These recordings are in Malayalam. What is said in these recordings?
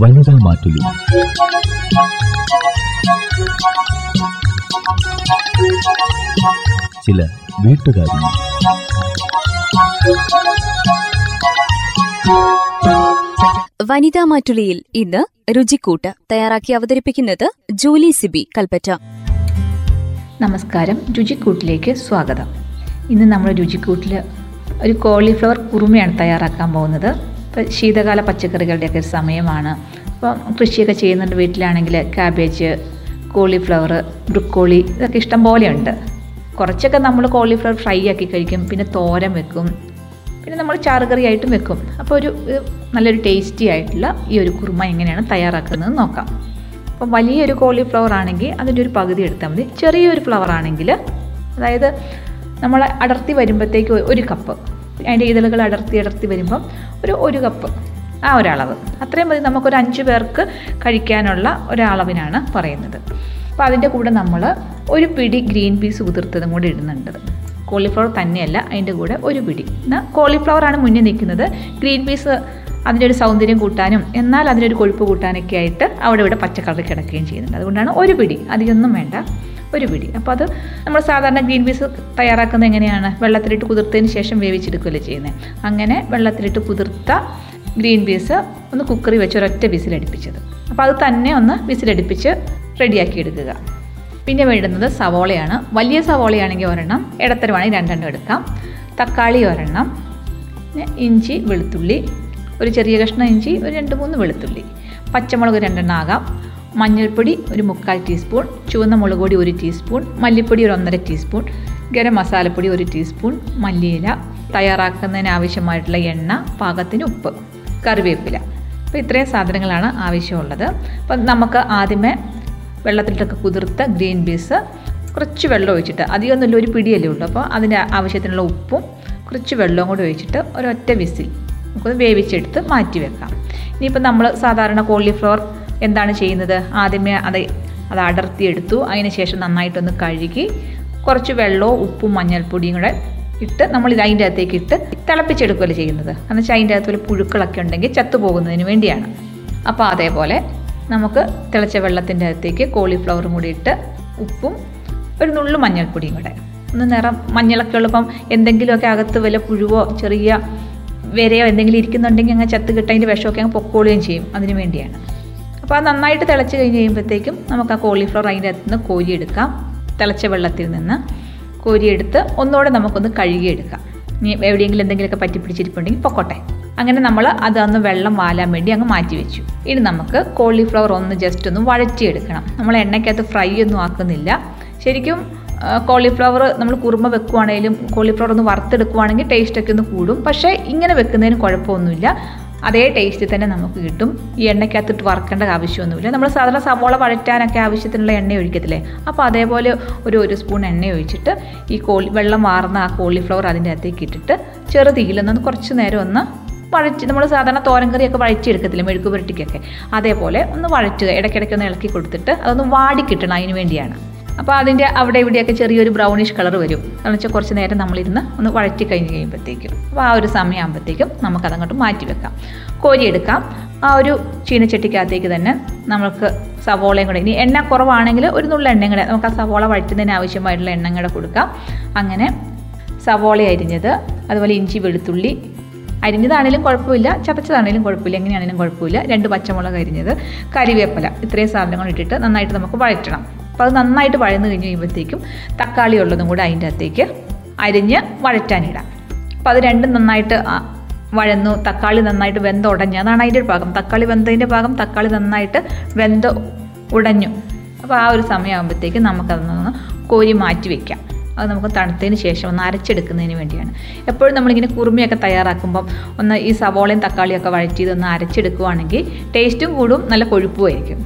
വനിതാ മാറ്റുള്ളി ചില വീട്ടുകാര്യങ്ങൾ. വനിതാ മാറ്റുള്ളിയിൽ ഇന്ന് രുചിക്കൂട്ട് തയ്യാറാക്കി അവതരിപ്പിക്കുന്നത് ജൂലി കൽപ്പറ്റ. നമസ്കാരം, രുചിക്കൂട്ടിലേക്ക് സ്വാഗതം. ഇന്ന് നമ്മൾ രുചിക്കൂട്ടിൽ ഒരു കോളിഫ്ലവർ കുറുമയാണ് തയ്യാറാക്കാൻ പോകുന്നത്. ഇപ്പം ശീതകാല പച്ചക്കറികളുടെയൊക്കെ ഒരു സമയമാണ്. അപ്പം കൃഷിയൊക്കെ ചെയ്യുന്നുണ്ട് വീട്ടിലാണെങ്കിൽ ക്യാബേജ്, കോളിഫ്ലവർ, ബ്രൊക്കോളി ഇതൊക്കെ ഇഷ്ടം പോലെയുണ്ട്. കുറച്ചൊക്കെ നമ്മൾ കോളിഫ്ലവർ ഫ്രൈ ആക്കി കഴിക്കും, പിന്നെ തോരൻ വെക്കും, പിന്നെ നമ്മൾ ചാറുകറിയായിട്ടും വെക്കും. അപ്പോൾ ഒരു നല്ലൊരു ടേസ്റ്റി ആയിട്ടുള്ള ഈ ഒരു കുറുമ എങ്ങനെയാണ് തയ്യാറാക്കുന്നത് നോക്കാം. അപ്പം വലിയൊരു കോളിഫ്ലവർ ആണെങ്കിൽ അതിൻ്റെ ഒരു പകുതി എടുത്താൽ മതി. ചെറിയൊരു ഫ്ലവർ ആണെങ്കിൽ, അതായത് നമ്മൾ അടർത്തി വരുമ്പോഴത്തേക്ക് ഒരു കപ്പ്, അതിൻ്റെ ഇതളുകൾ അടർത്തി അടർത്തി വരുമ്പം ഒരു കപ്പ്, ആ ഒരളവ് അത്രയും മതി. നമുക്കൊരു 5 പേർക്ക് കഴിക്കാനുള്ള ഒരളവിനാണ് പറയുന്നത്. അപ്പോൾ അതിൻ്റെ കൂടെ നമ്മൾ ഒരു പിടി ഗ്രീൻ പീസ് കുതിർത്തതും കൂടി ഇടുന്നുണ്ട്. കോളിഫ്ലവർ തന്നെയല്ല, അതിൻ്റെ കൂടെ ഒരു പിടി. എന്നാൽ കോളിഫ്ലവറാണ് മുന്നിൽ നിൽക്കുന്നത്. ഗ്രീൻ പീസ് അതിൻ്റെ ഒരു സൗന്ദര്യം കൂട്ടാനും എന്നാൽ അതിനൊരു കൊഴുപ്പ് കൂട്ടാനൊക്കെ ആയിട്ട് അവിടെ ഇവിടെ പച്ചക്കറി കിടക്കുകയും ചെയ്യുന്നുണ്ട്. അതുകൊണ്ടാണ് ഒരു പിടി, അധികമൊന്നും വേണ്ട, ഒരു പിടി. അപ്പോൾ അത് നമ്മൾ സാധാരണ ഗ്രീൻ പീസ് തയ്യാറാക്കുന്നത് എങ്ങനെയാണ്? വെള്ളത്തിലിട്ട് കുതിർത്തതിന് ശേഷം വേവിച്ചെടുക്കുകയല്ലേ ചെയ്യുന്നത്. അങ്ങനെ വെള്ളത്തിലിട്ട് കുതിർത്ത ഗ്രീൻ പീസ് ഒന്ന് കുക്കറി വെച്ച് ഒരൊറ്റ വിസിലടിപ്പിച്ചത്. അപ്പോൾ അത് തന്നെ ഒന്ന് വിസിലടിപ്പിച്ച് റെഡിയാക്കി എടുക്കുക. പിന്നെ വേണ്ടുന്നത് സവോളയാണ്. വലിയ സവോളയാണെങ്കിൽ ഒരെണ്ണം, ഇടത്തരമാണെങ്കിൽ 2 എടുക്കാം. തക്കാളി ഒരെണ്ണം, പിന്നെ ഇഞ്ചി, വെളുത്തുള്ളി, ഒരു ചെറിയ കഷ്ണം ഇഞ്ചി, ഒരു 2-3 വെളുത്തുള്ളി, പച്ചമുളക് 2 ആകാം, മഞ്ഞൾപ്പൊടി 1/4 ടീസ്പൂൺ, ചുവന്ന മുളക് പൊടി 1 ടീസ്പൂൺ, മല്ലിപ്പൊടി 1.5 ടീസ്പൂൺ, ഗരം മസാലപ്പൊടി 1 ടീസ്പൂൺ, മല്ലിയില, തയ്യാറാക്കുന്നതിനാവശ്യമായിട്ടുള്ള എണ്ണ, പാകത്തിന് ഉപ്പ്, കറിവേപ്പില. അപ്പോൾ ഇത്രയും സാധനങ്ങളാണ് ആവശ്യമുള്ളത്. അപ്പം നമുക്ക് ആദ്യമേ വെള്ളത്തിലിട്ടൊക്കെ കുതിർത്ത ഗ്രീൻ പീസ് കുറച്ച് വെള്ളം ഒഴിച്ചിട്ട്, അധികമൊന്നുമില്ല, ഒരു പിടിയല്ലേ ഉള്ളൂ, അപ്പോൾ അതിൻ്റെ ആവശ്യത്തിനുള്ള ഉപ്പും കുറച്ച് വെള്ളവും കൂടി ഒഴിച്ചിട്ട് ഒരൊറ്റ വിസിൽ നമുക്കത് വേവിച്ചെടുത്ത് മാറ്റി വെക്കാം. ഇനിയിപ്പോൾ നമ്മൾ സാധാരണ കോളിഫ്ലവർ എന്താണ് ചെയ്യുന്നത്? ആദ്യമേ അത് അടർത്തിയെടുത്തു, അതിന് ശേഷം നന്നായിട്ടൊന്ന് കഴുകി കുറച്ച് വെള്ളവും ഉപ്പും മഞ്ഞൾപ്പൊടിയും കൂടെ ഇട്ട് നമ്മളിത് അതിൻ്റെ അകത്തേക്ക് ഇട്ട് തിളപ്പിച്ചെടുക്കുകയല്ലേ ചെയ്യുന്നത്. എന്ന് വെച്ചാൽ അതിൻ്റെ അകത്ത് ഒരു പുഴുക്കളൊക്കെ ഉണ്ടെങ്കിൽ ചത്തുപോകുന്നതിന് വേണ്ടിയാണ്. അപ്പോൾ അതേപോലെ നമുക്ക് തിളച്ച വെള്ളത്തിൻ്റെ അകത്തേക്ക് കോളിഫ്ലവറും കൂടി ഇട്ട് ഉപ്പും ഒരു നുള്ളു മഞ്ഞൾപ്പൊടിയും കൂടെ ഒന്ന് നിറം മഞ്ഞളൊക്കെ ഉള്ളപ്പം എന്തെങ്കിലുമൊക്കെ അകത്ത് വല്ല പുഴുവോ ചെറിയ വരയോ എന്തെങ്കിലും ഇരിക്കുന്നുണ്ടെങ്കിൽ അങ്ങ് ചത്ത് കിട്ടതിൻ്റെ വിഷമൊക്കെ അങ്ങ് പൊക്കോളുകയും ചെയ്യും, അതിന് വേണ്ടിയാണ്. അപ്പോൾ അത് നന്നായിട്ട് തിളച്ച് കഴിഞ്ഞ് കഴിയുമ്പോഴത്തേക്കും നമുക്ക് ആ കോളിഫ്ലവർ അതിൻ്റെ അകത്ത് നിന്ന് കോരിയെടുക്കാം. തിളച്ച വെള്ളത്തിൽ നിന്ന് കോരിയെടുത്ത് ഒന്നുകൂടെ നമുക്കൊന്ന് കഴുകിയെടുക്കാം. ഇനി എവിടെയെങ്കിലും എന്തെങ്കിലുമൊക്കെ പറ്റിപ്പിടിച്ചിരിപ്പുണ്ടെങ്കിൽ പൊക്കോട്ടെ. അങ്ങനെ നമ്മൾ അതൊന്ന് വെള്ളം വാലാൻ വേണ്ടി അങ്ങ് മാറ്റി വെച്ചു. ഇനി നമുക്ക് കോളിഫ്ലവർ ഒന്ന് ജസ്റ്റ് ഒന്ന് വഴറ്റിയെടുക്കണം. നമ്മൾ എണ്ണയ്ക്കകത്ത് ഫ്രൈ ഒന്നും ആക്കുന്നില്ല. ശരിക്കും കോളിഫ്ലവർ നമ്മൾ കുറുമ വെക്കുവാണെങ്കിലും കോളിഫ്ലവർ ഒന്ന് വറുത്തെടുക്കുവാണെങ്കിൽ ടേസ്റ്റൊക്കെ ഒന്ന് കൂടും. പക്ഷേ ഇങ്ങനെ വെക്കുന്നതിന് കുഴപ്പമൊന്നുമില്ല, അതേ ടേസ്റ്റ് തന്നെ നമുക്ക് കിട്ടും. ഈ എണ്ണയ്ക്കകത്തിട്ട് വറക്കേണ്ട ആവശ്യമൊന്നുമില്ല. നമ്മൾ സാധാരണ സവോള വഴറ്റാനൊക്കെ ആവശ്യത്തിനുള്ള എണ്ണ ഒഴിക്കത്തില്ലേ, അപ്പോൾ അതേപോലെ ഒരു 1 സ്പൂൺ എണ്ണ ഒഴിച്ചിട്ട് ഈ വെള്ളം വാർന്ന ആ കോളിഫ്ലവർ അതിൻ്റെ അകത്തേക്ക് ഇട്ടിട്ട് ചെറുതീയിലൊന്ന് കുറച്ച് നേരം ഒന്ന് വഴച്ച്, നമ്മൾ സാധാരണ തോരൻ കറിയൊക്കെ വഴറ്റിയെടുക്കത്തില്ല മെഴുക്ക് പുരട്ടിക്കൊക്കെ, അതേപോലെ ഒന്ന് വഴറ്റുക. ഇടയ്ക്കിടയ്ക്ക് ഒന്ന് ഇളക്കി കൊടുത്തിട്ട് അതൊന്ന് വാടിക്കിട്ടണം, അതിന് വേണ്ടിയാണ്. അപ്പോൾ അതിൻ്റെ അവിടെ ഇവിടെയൊക്കെ ചെറിയൊരു ബ്രൗണിഷ് കളർ വരും. എന്ന് വെച്ചാൽ കുറച്ച് നേരം നമ്മളിരുന്ന് ഒന്ന് വഴറ്റി കഴിഞ്ഞ് കഴിയുമ്പോഴത്തേക്കും, അപ്പോൾ ആ ഒരു സമയമാകുമ്പോഴത്തേക്കും നമുക്കതങ്ങോട്ട് മാറ്റി വെക്കാം, കോരിയെടുക്കാം. ആ ഒരു ചീനച്ചട്ടിക്കകത്തേക്ക് തന്നെ നമുക്ക് സവോളയും കൂടെ, ഇനി എണ്ണ കുറവാണെങ്കിൽ ഒരു നുള്ള എണ്ണയും കൂടെ നമുക്ക് ആ സവോള വഴറ്റുന്നതിന് ആവശ്യമായിട്ടുള്ള എണ്ണ കൂടെ കൊടുക്കാം. അങ്ങനെ സവോള അരിഞ്ഞത്, അതുപോലെ ഇഞ്ചി, വെളുത്തുള്ളി അരിഞ്ഞതാണെങ്കിലും കുഴപ്പമില്ല, ചതച്ചതാണെങ്കിലും കുഴപ്പമില്ല, എങ്ങനെയാണെങ്കിലും കുഴപ്പമില്ല, 2 പച്ചമുളക് അരിഞ്ഞത്, കരിവേപ്പില, ഇത്രയും സാധനങ്ങൾ ഇട്ടിട്ട് നന്നായിട്ട് നമുക്ക് വഴറ്റണം. അപ്പോൾ അത് നന്നായിട്ട് വഴന്ന് കഴിഞ്ഞ് കഴിയുമ്പോഴത്തേക്കും തക്കാളി ഉള്ളതും കൂടെ അതിൻ്റെ അകത്തേക്ക് അരിഞ്ഞ് വഴറ്റാനിടാം. അപ്പോൾ അത് രണ്ടും നന്നായിട്ട് വഴന്നു, തക്കാളി നന്നായിട്ട് വെന്ത് ഉടഞ്ഞു, അതാണ് അതിൻ്റെ ഒരു ഭാഗം, തക്കാളി വെന്തതിൻ്റെ ഭാഗം, തക്കാളി നന്നായിട്ട് വെന്ത് ഉടഞ്ഞു. അപ്പോൾ ആ ഒരു സമയമാകുമ്പോഴത്തേക്കും നമുക്കതൊന്ന് കോരി മാറ്റി വയ്ക്കാം. അത് നമുക്ക് തണുത്തതിന് ശേഷം ഒന്ന് അരച്ചെടുക്കുന്നതിന് വേണ്ടിയാണ്. എപ്പോഴും നമ്മളിങ്ങനെ കുറുമയൊക്കെ തയ്യാറാക്കുമ്പം ഒന്ന് ഈ സവോളയും തക്കാളിയൊക്കെ വഴറ്റിയതൊന്ന് അരച്ചെടുക്കുകയാണെങ്കിൽ ടേസ്റ്റും കൂടും, നല്ല കൊഴുപ്പുമായിരിക്കും.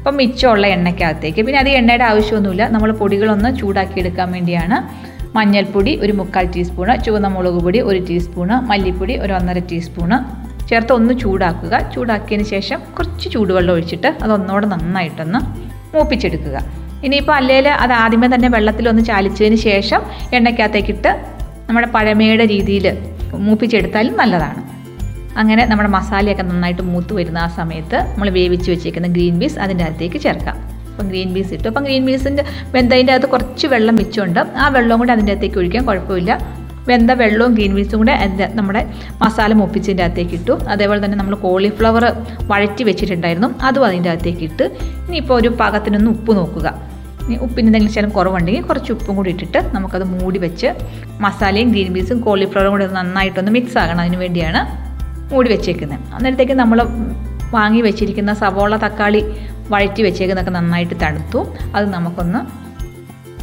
അപ്പം മിച്ചമുള്ള എണ്ണയ്ക്കകത്തേക്ക്, പിന്നെ അത് എണ്ണയുടെ ആവശ്യമൊന്നുമില്ല, നമ്മൾ പൊടികളൊന്ന് ചൂടാക്കിയെടുക്കാൻ വേണ്ടിയാണ്. മഞ്ഞൾപ്പൊടി 1/4 ടീസ്പൂണ്, ചുവന്ന മുളക് പൊടി 1 ടീസ്പൂണ്, മല്ലിപ്പൊടി 1.5 ടീസ്പൂണ് ചേർത്ത് ഒന്ന് ചൂടാക്കുക. ചൂടാക്കിയതിന് ശേഷം കുറച്ച് ചൂടുവെള്ളം ഒഴിച്ചിട്ട് അതൊന്നുകൂടെ നന്നായിട്ടൊന്ന് മൂപ്പിച്ചെടുക്കുക. ഇനിയിപ്പോൾ അല്ലെങ്കിൽ അത് ആദ്യമേ തന്നെ വെള്ളത്തിലൊന്ന് ചാലിച്ചതിന് ശേഷം എണ്ണയ്ക്കകത്തേക്കിട്ട് നമ്മുടെ പഴമയുടെ രീതിയിൽ മൂപ്പിച്ചെടുത്താലും നല്ലതാണ്. അങ്ങനെ നമ്മുടെ മസാലയൊക്കെ നന്നായിട്ട് മൂത്ത് വരുന്ന ആ സമയത്ത് നമ്മൾ വേവിച്ച് വെച്ചേക്കുന്ന ഗ്രീൻ പീസ് അതിൻ്റെ അകത്തേക്ക് ചേർക്കാം. അപ്പം ഗ്രീൻ പീസ് ഇട്ടു. അപ്പം ഗ്രീൻ പീസിൻ്റെ വെന്തതിൻ്റെ അകത്ത് കുറച്ച് വെള്ളം വെച്ചുകൊണ്ട് ആ വെള്ളവും കൂടെ അതിൻ്റെ അകത്തേക്ക് ഒഴിക്കാൻ കുഴപ്പമില്ല. വെന്ത വെള്ളവും ഗ്രീൻ പീസും കൂടെ നമ്മുടെ മസാല മുപ്പിച്ചതിൻ്റെ അകത്തേക്ക് ഇട്ടു. അതേപോലെ തന്നെ നമ്മൾ കോളിഫ്ലവർ വഴറ്റി വെച്ചിട്ടുണ്ടായിരുന്നു, അതും അതിൻ്റെ അകത്തേക്ക് ഇട്ട്. ഇനിയിപ്പോൾ ഒരു പാകത്തിനൊന്ന് ഉപ്പ് നോക്കുക. ഉപ്പിന് എന്തെങ്കിലും ശകലം കുറവുണ്ടെങ്കിൽ കുറച്ച് ഉപ്പും കൂടി ഇട്ടിട്ട് നമുക്കത് മൂടി വെച്ച് മസാലയും ഗ്രീൻ പീസും കോളിഫ്ലവറും കൂടി നന്നായിട്ടൊന്ന് മിക്സ് ആകണം. അതിന് വേണ്ടിയാണ് മൂടി വെച്ചേക്കുന്നത്. അന്നേരത്തേക്ക് നമ്മൾ വാങ്ങി വെച്ചിരിക്കുന്ന സവോള തക്കാളി വഴറ്റി വെച്ചേക്കുന്നതൊക്കെ നന്നായിട്ട് തണുത്തു. അത് നമുക്കൊന്ന്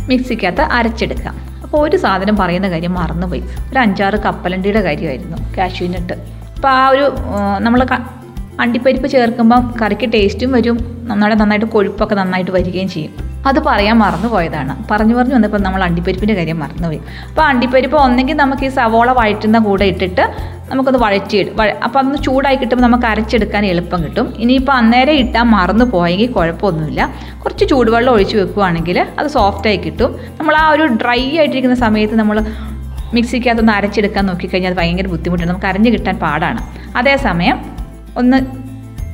മിക്സിക്കകത്ത് അരച്ചെടുക്കാം. അപ്പോൾ ഒരു സാധനം പറയുന്ന കാര്യം മറന്നുപോയി. ഒരു 5-6 കപ്പലണ്ടിയുടെ കാര്യമായിരുന്നു, കാഷ്യൂനട്ട്. അപ്പോൾ ആ ഒരു നമ്മൾ അണ്ടിപ്പരിപ്പ് ചേർക്കുമ്പം കറിക്ക് ടേസ്റ്റും വരും, നന്നായിട്ട് കൊഴുപ്പൊക്കെ നന്നായിട്ട് വരികയും ചെയ്യും. അത് പറയാൻ മറന്നുപോയതാണ്. പറഞ്ഞു വന്നപ്പോൾ നമ്മൾ അണ്ടിപ്പരിപ്പിൻ്റെ കാര്യം മറന്നുപോയി. അപ്പോൾ അണ്ടിപ്പരിപ്പ് ഒന്നെങ്കിൽ നമുക്ക് ഈ സവോള വഴറ്റുന്ന കൂടെ ഇട്ടിട്ട് നമുക്കൊന്ന് അപ്പോൾ അതൊന്ന് ചൂടായി കിട്ടുമ്പോൾ നമുക്ക് അരച്ചെടുക്കാൻ എളുപ്പം കിട്ടും. ഇനിയിപ്പോൾ അന്നേരം ഇട്ടാൽ മറന്നു പോയെങ്കിൽ കുഴപ്പമൊന്നുമില്ല. കുറച്ച് ചൂടുവെള്ളം ഒഴിച്ച് വെക്കുകയാണെങ്കിൽ അത് സോഫ്റ്റായി കിട്ടും. നമ്മൾ ആ ഒരു ഡ്രൈ ആയിട്ടിരിക്കുന്ന സമയത്ത് നമ്മൾ മിക്സിക്കകത്തൊന്ന് അരച്ചെടുക്കാൻ നോക്കിക്കഴിഞ്ഞാൽ അത് ഭയങ്കര ബുദ്ധിമുട്ടാണ്, നമുക്ക് അരഞ്ഞു കിട്ടാൻ പാടാണ്. അതേസമയം ഒന്ന്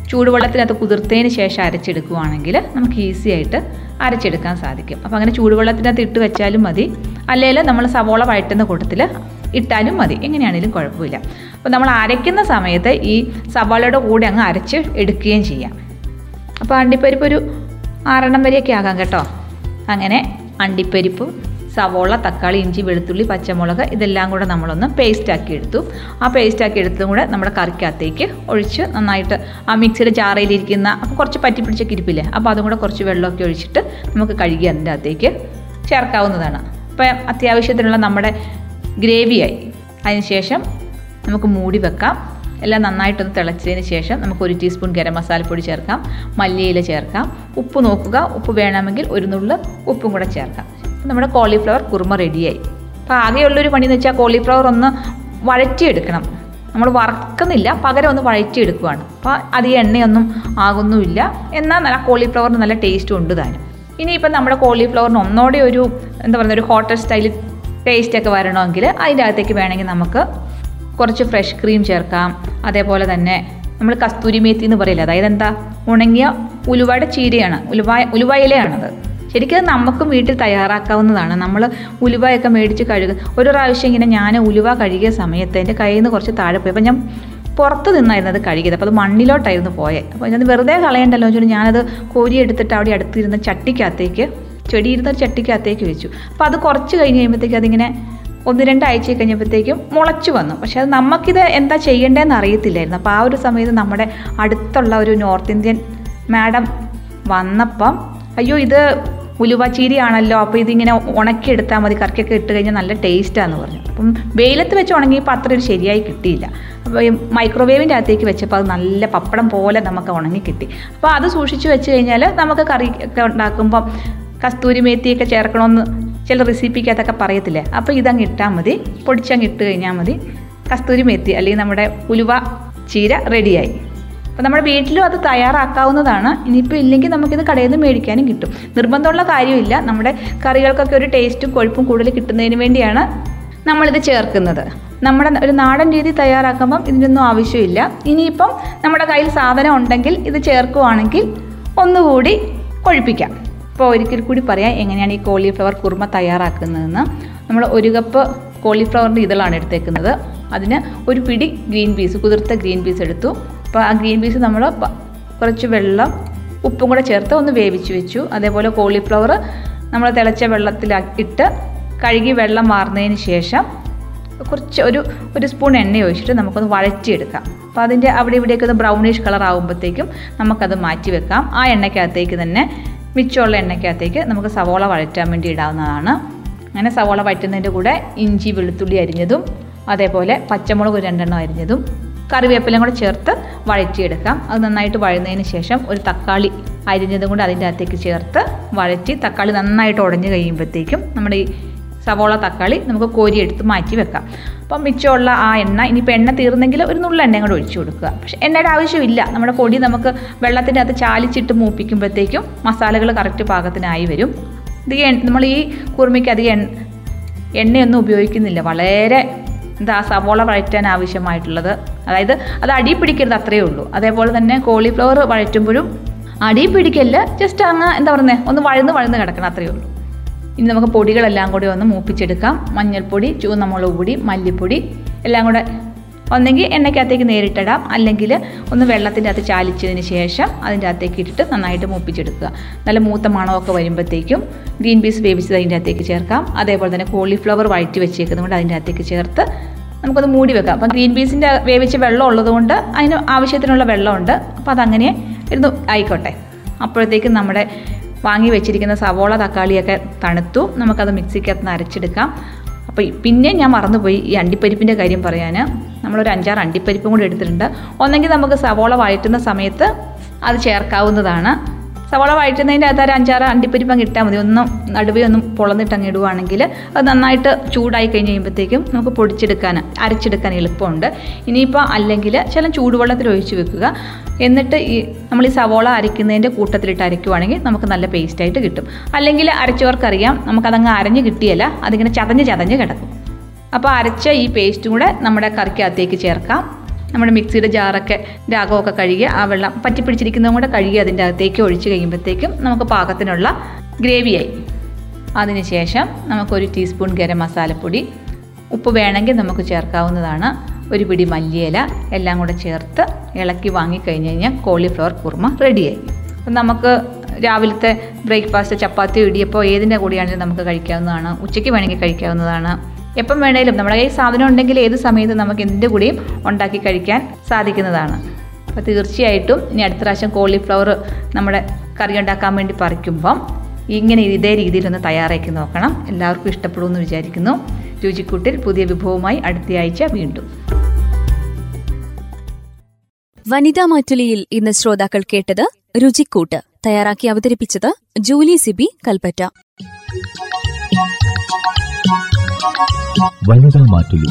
ചൂടുവെള്ളത്തിനകത്ത് കുതിർത്തതിന് ശേഷം അരച്ചെടുക്കുകയാണെങ്കിൽ നമുക്ക് ഈസി ആയിട്ട് അരച്ചെടുക്കാൻ സാധിക്കും. അപ്പോൾ അങ്ങനെ ചൂടുവെള്ളത്തിനകത്ത് ഇട്ട് വെച്ചാലും മതി, അല്ലെങ്കിൽ നമ്മൾ സവോള വഴറ്റുന്ന കൂട്ടത്തിൽ ഇട്ടാലും മതി, എങ്ങനെയാണെങ്കിലും കുഴപ്പമില്ല. അപ്പോൾ നമ്മൾ അരയ്ക്കുന്ന സമയത്ത് ഈ സവാളയുടെ കൂടെ അങ്ങ് അരച്ച് എടുക്കുകയും ചെയ്യാം. അപ്പോൾ അണ്ടിപ്പരിപ്പ് ഒരു 6 വരെയൊക്കെ ആകാം കേട്ടോ. അങ്ങനെ അണ്ടിപ്പരിപ്പും സവോള തക്കാളി ഇഞ്ചി വെളുത്തുള്ളി പച്ചമുളക് ഇതെല്ലാം കൂടെ നമ്മളൊന്ന് പേസ്റ്റാക്കി എടുത്തു. ആ പേസ്റ്റാക്കി എടുത്തതും കൂടെ നമ്മുടെ കറിക്കകത്തേക്ക് ഒഴിച്ച് നന്നായിട്ട് ആ മിക്സിയുടെ ജാറയിലിരിക്കുന്ന അപ്പോൾ കുറച്ച് പറ്റി പിടിച്ചൊക്കെ ഇരിപ്പില്ലേ, അപ്പോൾ അതും കൂടെ കുറച്ച് വെള്ളമൊക്കെ ഒഴിച്ചിട്ട് നമുക്ക് കഴുകി അതിൻ്റെ അകത്തേക്ക് ചേർക്കാവുന്നതാണ്. അപ്പോൾ അത്യാവശ്യത്തിനുള്ള നമ്മുടെ ഗ്രേവിയായി. അതിനുശേഷം നമുക്ക് മൂടി വെക്കാം. എല്ലാം നന്നായിട്ടൊന്ന് തിളച്ചതിന് ശേഷം നമുക്ക് 1 ടീസ്പൂൺ ഗരം മസാലപ്പൊടി ചേർക്കാം, മല്ലിയില ചേർക്കാം. ഉപ്പ് നോക്കുക, ഉപ്പ് വേണമെങ്കിൽ 1 നുള്ള് ഉപ്പും കൂടെ ചേർക്കാം. നമ്മുടെ കോളിഫ്ലവർ കുറുമ റെഡിയായി. അപ്പോൾ ആകെയുള്ളൊരു പണിയെന്ന് വെച്ചാൽ കോളിഫ്ലവർ ഒന്ന് വഴറ്റിയെടുക്കണം. നമ്മൾ വറക്കുന്നില്ല, പകരം ഒന്ന് വഴറ്റിയെടുക്കുകയാണ്. അപ്പോൾ അധികം എണ്ണയൊന്നും ആകുന്നുമില്ല, എന്നാൽ നല്ല കോളിഫ്ലവറിന് നല്ല ടേസ്റ്റ് ഉണ്ട് താനും. ഇനിയിപ്പം നമ്മുടെ കോളിഫ്ലവറിന് ഒന്നോടെ ഒരു ഒരു ഹോട്ടൽ സ്റ്റൈലിൽ ടേസ്റ്റൊക്കെ വരണമെങ്കിൽ അതിൻ്റെ അകത്തേക്ക് വേണമെങ്കിൽ നമുക്ക് കുറച്ച് ഫ്രഷ് ക്രീം ചേർക്കാം. അതേപോലെ തന്നെ നമ്മൾ കസ്തൂരിമേത്തി എന്ന് പറയില്ല, അതായത് എന്താ ഉണങ്ങിയ ഉലുവയുടെ ചീരയാണ്, ഉലുവയിലയാണത്. ശരിക്കും നമുക്കും വീട്ടിൽ തയ്യാറാക്കാവുന്നതാണ്. നമ്മൾ ഉലുവയൊക്കെ മേടിച്ച് കഴുകുക. ഒരു പ്രാവശ്യം ഇങ്ങനെ ഞാൻ ഉലുവ കഴുകിയ സമയത്ത് എൻ്റെ കയ്യിൽ നിന്ന് കുറച്ച് താഴെ പോയി. അപ്പോൾ ഞാൻ പുറത്ത് നിന്നായിരുന്നു അത് കഴുകിയത്, അപ്പോൾ അത് മണ്ണിലോട്ടായിരുന്നു പോയത്. അപ്പോൾ ഞാൻ വെറുതെ കളയണ്ടല്ലോ എന്ന് വെച്ചിട്ട് ഞാനത് കോരിയെടുത്തിട്ട് അവിടെ അടുത്തിരുന്ന ചെടിയിരുന്നൊരു ചട്ടിക്കകത്തേക്ക് വെച്ചു. അപ്പോൾ അത് കുറച്ച് കഴിഞ്ഞ് കഴിയുമ്പോഴത്തേക്ക് അതിങ്ങനെ 1-2 ആഴ്ച കഴിഞ്ഞപ്പോഴത്തേക്കും മുളച്ചു വന്നു. പക്ഷേ അത് നമുക്കിത് എന്താ ചെയ്യേണ്ടതെന്ന് അറിയത്തില്ലായിരുന്നു. അപ്പോൾ ആ ഒരു സമയത്ത് നമ്മുടെ അടുത്തുള്ള ഒരു നോർത്ത് ഇന്ത്യൻ മാഡം വന്നപ്പം, അയ്യോ ഇത് ഉലുവച്ചീരിയാണല്ലോ, അപ്പോൾ ഇതിങ്ങനെ ഉണക്കിയെടുത്താൽ മതി, കറിക്കൊക്കെ ഇട്ട് കഴിഞ്ഞാൽ നല്ല ടേസ്റ്റാന്ന് പറഞ്ഞു. അപ്പം വെയിലത്ത് വെച്ച് ഉണങ്ങിയപ്പോൾ അത്ര ഒരു ശരിയായി കിട്ടിയില്ല. അപ്പോൾ ഈ മൈക്രോവേവിൻ്റെ അകത്തേക്ക് വെച്ചപ്പോൾ അത് നല്ല പപ്പടം പോലെ നമുക്ക് ഉണങ്ങി കിട്ടി. അപ്പോൾ അത് സൂക്ഷിച്ച് വെച്ച് കഴിഞ്ഞാൽ നമുക്ക് കറി ഒക്കെ ഉണ്ടാക്കുമ്പം കസ്തൂരിമേത്തിയൊക്കെ ചേർക്കണമെന്ന് ചില റെസിപ്പിക്കകത്തൊക്കെ പറയത്തില്ലേ, അപ്പോൾ ഇതങ്ങ് ഇട്ടാൽ മതി, പൊടിച്ചങ്ങ് ഇട്ട് കഴിഞ്ഞാൽ മതി. കസ്തൂരിമേത്തി അല്ലെങ്കിൽ നമ്മുടെ ഉലുവ ചീര റെഡിയായി. അപ്പോൾ നമ്മുടെ വീട്ടിലും അത് തയ്യാറാക്കാവുന്നതാണ്. ഇനിയിപ്പോൾ ഇല്ലെങ്കിൽ നമുക്കിത് കടയിൽ നിന്ന് മേടിക്കാനും കിട്ടും, നിർബന്ധമുള്ള കാര്യമില്ല. നമ്മുടെ കറികൾക്കൊക്കെ ഒരു ടേസ്റ്റും കൊഴുപ്പും കൂടുതൽ കിട്ടുന്നതിന് വേണ്ടിയാണ് നമ്മളിത് ചേർക്കുന്നത്. നമ്മുടെ ഒരു നാടൻ രീതി തയ്യാറാക്കുമ്പം ഇതിനൊന്നും ആവശ്യമില്ല. ഇനിയിപ്പം നമ്മുടെ കയ്യിൽ സാധനം ഉണ്ടെങ്കിൽ ഇത് ചേർക്കുകയാണെങ്കിൽ ഒന്നുകൂടി കൊഴുപ്പിക്കാം. അപ്പോൾ ഒരിക്കൽ കൂടി പറയാം എങ്ങനെയാണ് ഈ കോളിഫ്ലവർ കുറുമ തയ്യാറാക്കുന്നതെന്ന്. നമ്മൾ 1 കപ്പ് കോളിഫ്ലവറിൻ്റെ ഇതളാണ് എടുത്തേക്കുന്നത്. അതിന് 1 പിടി ഗ്രീൻ പീസ്, കുതിർത്ത ഗ്രീൻ പീസ് എടുത്തു. അപ്പോൾ ആ ഗ്രീൻ പീസ് നമ്മൾ കുറച്ച് വെള്ളം ഉപ്പും കൂടെ ചേർത്ത് ഒന്ന് വേവിച്ച് വെച്ചു. അതേപോലെ കോളിഫ്ലവർ നമ്മൾ തിളച്ച വെള്ളത്തിലിട്ട് കഴുകി വെള്ളം വാർന്നതിന് ശേഷം കുറച്ച് ഒരു സ്പൂൺ എണ്ണ ഒഴിച്ചിട്ട് നമുക്കൊന്ന് വഴറ്റിയെടുക്കാം. അപ്പോൾ അതിൻ്റെ അവിടെ ഇവിടെയൊക്കെ ഒന്ന് ബ്രൗണിഷ് കളർ ആകുമ്പോഴത്തേക്കും നമുക്കത് മാറ്റി വെക്കാം. ആ എണ്ണയ്ക്കകത്തേക്ക് തന്നെ മിച്ചമുള്ള എണ്ണയ്ക്കകത്തേക്ക് നമുക്ക് സവോള വഴറ്റാൻ വേണ്ടി ഇടാവുന്നതാണ്. അങ്ങനെ സവോള വഴറ്റുന്നതിൻ്റെ കൂടെ ഇഞ്ചി വെളുത്തുള്ളി അരിഞ്ഞതും അതേപോലെ പച്ചമുളക് 2 എണ്ണം അരിഞ്ഞതും കറിവേപ്പിലയും കൂടെ ചേർത്ത് വഴറ്റിയെടുക്കാം. അത് നന്നായിട്ട് വഴന്നതിന് ശേഷം ഒരു തക്കാളി അരിഞ്ഞതും കൂടെ അതിൻ്റെ അകത്തേക്ക് ചേർത്ത് വഴറ്റി തക്കാളി നന്നായിട്ട് ഉടഞ്ഞു കഴിയുമ്പോഴത്തേക്കും നമ്മുടെ ഈ സവോള തക്കാളി നമുക്ക് കോരിയെടുത്ത് മാറ്റി വെക്കാം. അപ്പം മിച്ചമുള്ള ആ എണ്ണ, ഇനിയിപ്പോൾ എണ്ണ തീർന്നെങ്കിൽ 1 നുള്ള എണ്ണയും കൂടെ ഒഴിച്ചു കൊടുക്കുക. പക്ഷേ എണ്ണയുടെ ആവശ്യമില്ല, നമ്മുടെ പൊടി നമുക്ക് വെള്ളത്തിൻ്റെ അകത്ത് ചാലിച്ചിട്ട് മൂപ്പിക്കുമ്പോഴത്തേക്കും മസാലകൾ കറക്റ്റ് പാകത്തിനായി വരും. നമ്മൾ ഈ കുറുമയ്ക്ക് അധികം എണ്ണയൊന്നും ഉപയോഗിക്കുന്നില്ല, വളരെ എന്താ സവോള വഴറ്റാൻ ആവശ്യമായിട്ടുള്ളത്. അതായത് അത് അടി പിടിക്കരുത്, അത്രയേ ഉള്ളൂ. അതേപോലെ തന്നെ കോളിഫ്ലവർ വഴറ്റുമ്പോഴും അടി പിടിക്കല്ല, ജസ്റ്റ് അങ്ങ് എന്താ പറയുന്നത്, ഒന്ന് വഴന്ന് വഴന്ന് കിടക്കണം, അത്രയേ ഉള്ളൂ. ഇനി നമുക്ക് പൊടികളെല്ലാം കൂടി ഒന്ന് മൂപ്പിച്ചെടുക്കാം. മഞ്ഞൾപ്പൊടി, ചുവന്ന മുളക് പൊടി, മല്ലിപ്പൊടി എല്ലാം കൂടെ ഒന്നെങ്കിൽ എണ്ണയ്ക്കകത്തേക്ക് നേരിട്ടിടാം, അല്ലെങ്കിൽ ഒന്ന് വെള്ളത്തിൻ്റെ അകത്ത് ചാലിച്ചതിന് ശേഷം അതിൻ്റെ അകത്തേക്ക് ഇട്ടിട്ട് നന്നായിട്ട് മൂപ്പിച്ചെടുക്കുക. നല്ല മൂത്ത മണമൊക്കെ വരുമ്പോഴത്തേക്കും ഗ്രീൻ പീസ് വേവിച്ചത് അതിൻ്റെ അകത്തേക്ക് ചേർക്കാം. അതേപോലെ തന്നെ കോളിഫ്ലവർ വഴറ്റി വെച്ചേക്കുന്നതുകൊണ്ട് അതിൻ്റെ അകത്തേക്ക് ചേർത്ത് നമുക്കത് മൂടി വെക്കാം. അപ്പം ഗ്രീൻ പീസിൻ്റെ വേവിച്ച വെള്ളം ഉള്ളതുകൊണ്ട് അതിന് ആവശ്യത്തിനുള്ള വെള്ളമുണ്ട്. അപ്പോൾ അതങ്ങനെ ഇരുന്ന് ആയിക്കോട്ടെ. അപ്പോഴത്തേക്കും നമ്മുടെ വാങ്ങി വെച്ചിരിക്കുന്ന സവോള തക്കാളിയൊക്കെ തണുത്തു. നമുക്കത് മിക്സിക്കകത്ത് നിന്ന് അരച്ചെടുക്കാം. അപ്പോൾ പിന്നെ ഞാൻ മറന്നുപോയി ഈ അണ്ടിപ്പരിപ്പിൻ്റെ കാര്യം പറയാൻ. നമ്മളൊരു 5-6 അണ്ടിപ്പരിപ്പും കൂടി എടുത്തിട്ടുണ്ട്. ഒന്നെങ്കിൽ നമുക്ക് സവോള വഴറ്റുന്ന സമയത്ത് അത് ചേർക്കാവുന്നതാണ്. സവോള വഴറ്റുന്നതിൻ്റെ അകത്ത് ഒരു 5-6 അണ്ടിപ്പരിപ്പം കിട്ടാൽ മതി. ഒന്നും നടുവേ ഒന്നും പൊളന്നിട്ടങ്ങ് ഇടുകയാണെങ്കിൽ അത് നന്നായിട്ട് ചൂടായി കഴിഞ്ഞ് കഴിയുമ്പോഴത്തേക്കും നമുക്ക് പൊടിച്ചെടുക്കാൻ അരച്ചെടുക്കാൻ എളുപ്പമുണ്ട്. ഇനിയിപ്പോൾ അല്ലെങ്കിൽ ചില ചൂടുവെള്ളത്തിൽ ഒഴിച്ച് വെക്കുക. എന്നിട്ട് ഈ നമ്മൾ ഈ സവോള അരയ്ക്കുന്നതിൻ്റെ കൂട്ടത്തിലിട്ട് അരയ്ക്കുവാണെങ്കിൽ നമുക്ക് നല്ല പേസ്റ്റായിട്ട് കിട്ടും. അല്ലെങ്കിൽ അരച്ചവർക്കറിയാം നമുക്കതങ്ങ് അരഞ്ഞ് കിട്ടിയല്ല, അതിങ്ങനെ ചതഞ്ഞ് കിടക്കും. അപ്പോൾ അരച്ച ഈ പേസ്റ്റും കൂടെ നമ്മുടെ കറിക്കകത്തേക്ക് ചേർക്കാം. നമ്മുടെ മിക്സിയുടെ ജാറൊക്കെ രാഗമൊക്കെ കഴുകി ആ വെള്ളം പറ്റിപ്പിടിച്ചിരിക്കുന്നതും കൂടെ കഴുകി അതിൻ്റെ അകത്തേക്ക് ഒഴിച്ച് കഴിയുമ്പോഴത്തേക്കും നമുക്ക് പാകത്തിനുള്ള ഗ്രേവിയായി. അതിനുശേഷം നമുക്കൊരു 1 ടീസ്പൂൺ ഗരം മസാലപ്പൊടി, ഉപ്പ് വേണമെങ്കിൽ നമുക്ക് ചേർക്കാവുന്നതാണ്, 1 പിടി മല്ലിയില എല്ലാം കൂടെ ചേർത്ത് ഇളക്കി വാങ്ങിക്കഴിഞ്ഞ് കഴിഞ്ഞാൽ കോളിഫ്ലവർ കുറുമ റെഡിയായി. അപ്പം നമുക്ക് രാവിലത്തെ ബ്രേക്ക്ഫാസ്റ്റ് ചപ്പാത്തിയോ ഇടിയപ്പോൾ ഏതിൻ്റെ കൂടെയാണെങ്കിലും നമുക്ക് കഴിക്കാവുന്നതാണ്. ഉച്ചയ്ക്ക് വേണമെങ്കിൽ കഴിക്കാവുന്നതാണ്. എപ്പം വേണേലും നമ്മുടെ കയ്യിൽ സാധനം ഉണ്ടെങ്കിൽ ഏത് സമയത്തും നമുക്ക് എന്തിൻ്റെ കൂടെയും ഉണ്ടാക്കി കഴിക്കാൻ സാധിക്കുന്നതാണ്. അപ്പോൾ തീർച്ചയായിട്ടും ഇനി അടുത്ത പ്രാവശ്യം കോളിഫ്ലവർ നമ്മുടെ കറി ഉണ്ടാക്കാൻ വേണ്ടി പറിക്കുമ്പം ഇങ്ങനെ ഇതേ രീതിയിലൊന്ന് തയ്യാറാക്കി നോക്കണം. എല്ലാവർക്കും ഇഷ്ടപ്പെടുമെന്ന് വിചാരിക്കുന്നു. രുചിക്കൂട്ടിൽ പുതിയ വിഭവവുമായി അടുത്തയാഴ്ച വീണ്ടും. വനിതാ മാറ്റുലിയിൽ ഇന്ന് ശ്രോതാക്കൾ കേട്ടത് രുചിക്കൂട്ട്. തയ്യാറാക്കി അവതരിപ്പിച്ചത് ജൂലി സിബി കൽപ്പറ്റ. വനിതാ മാറ്റുലി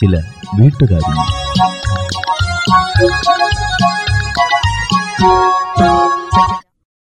ചില വീട്ടുകാരി.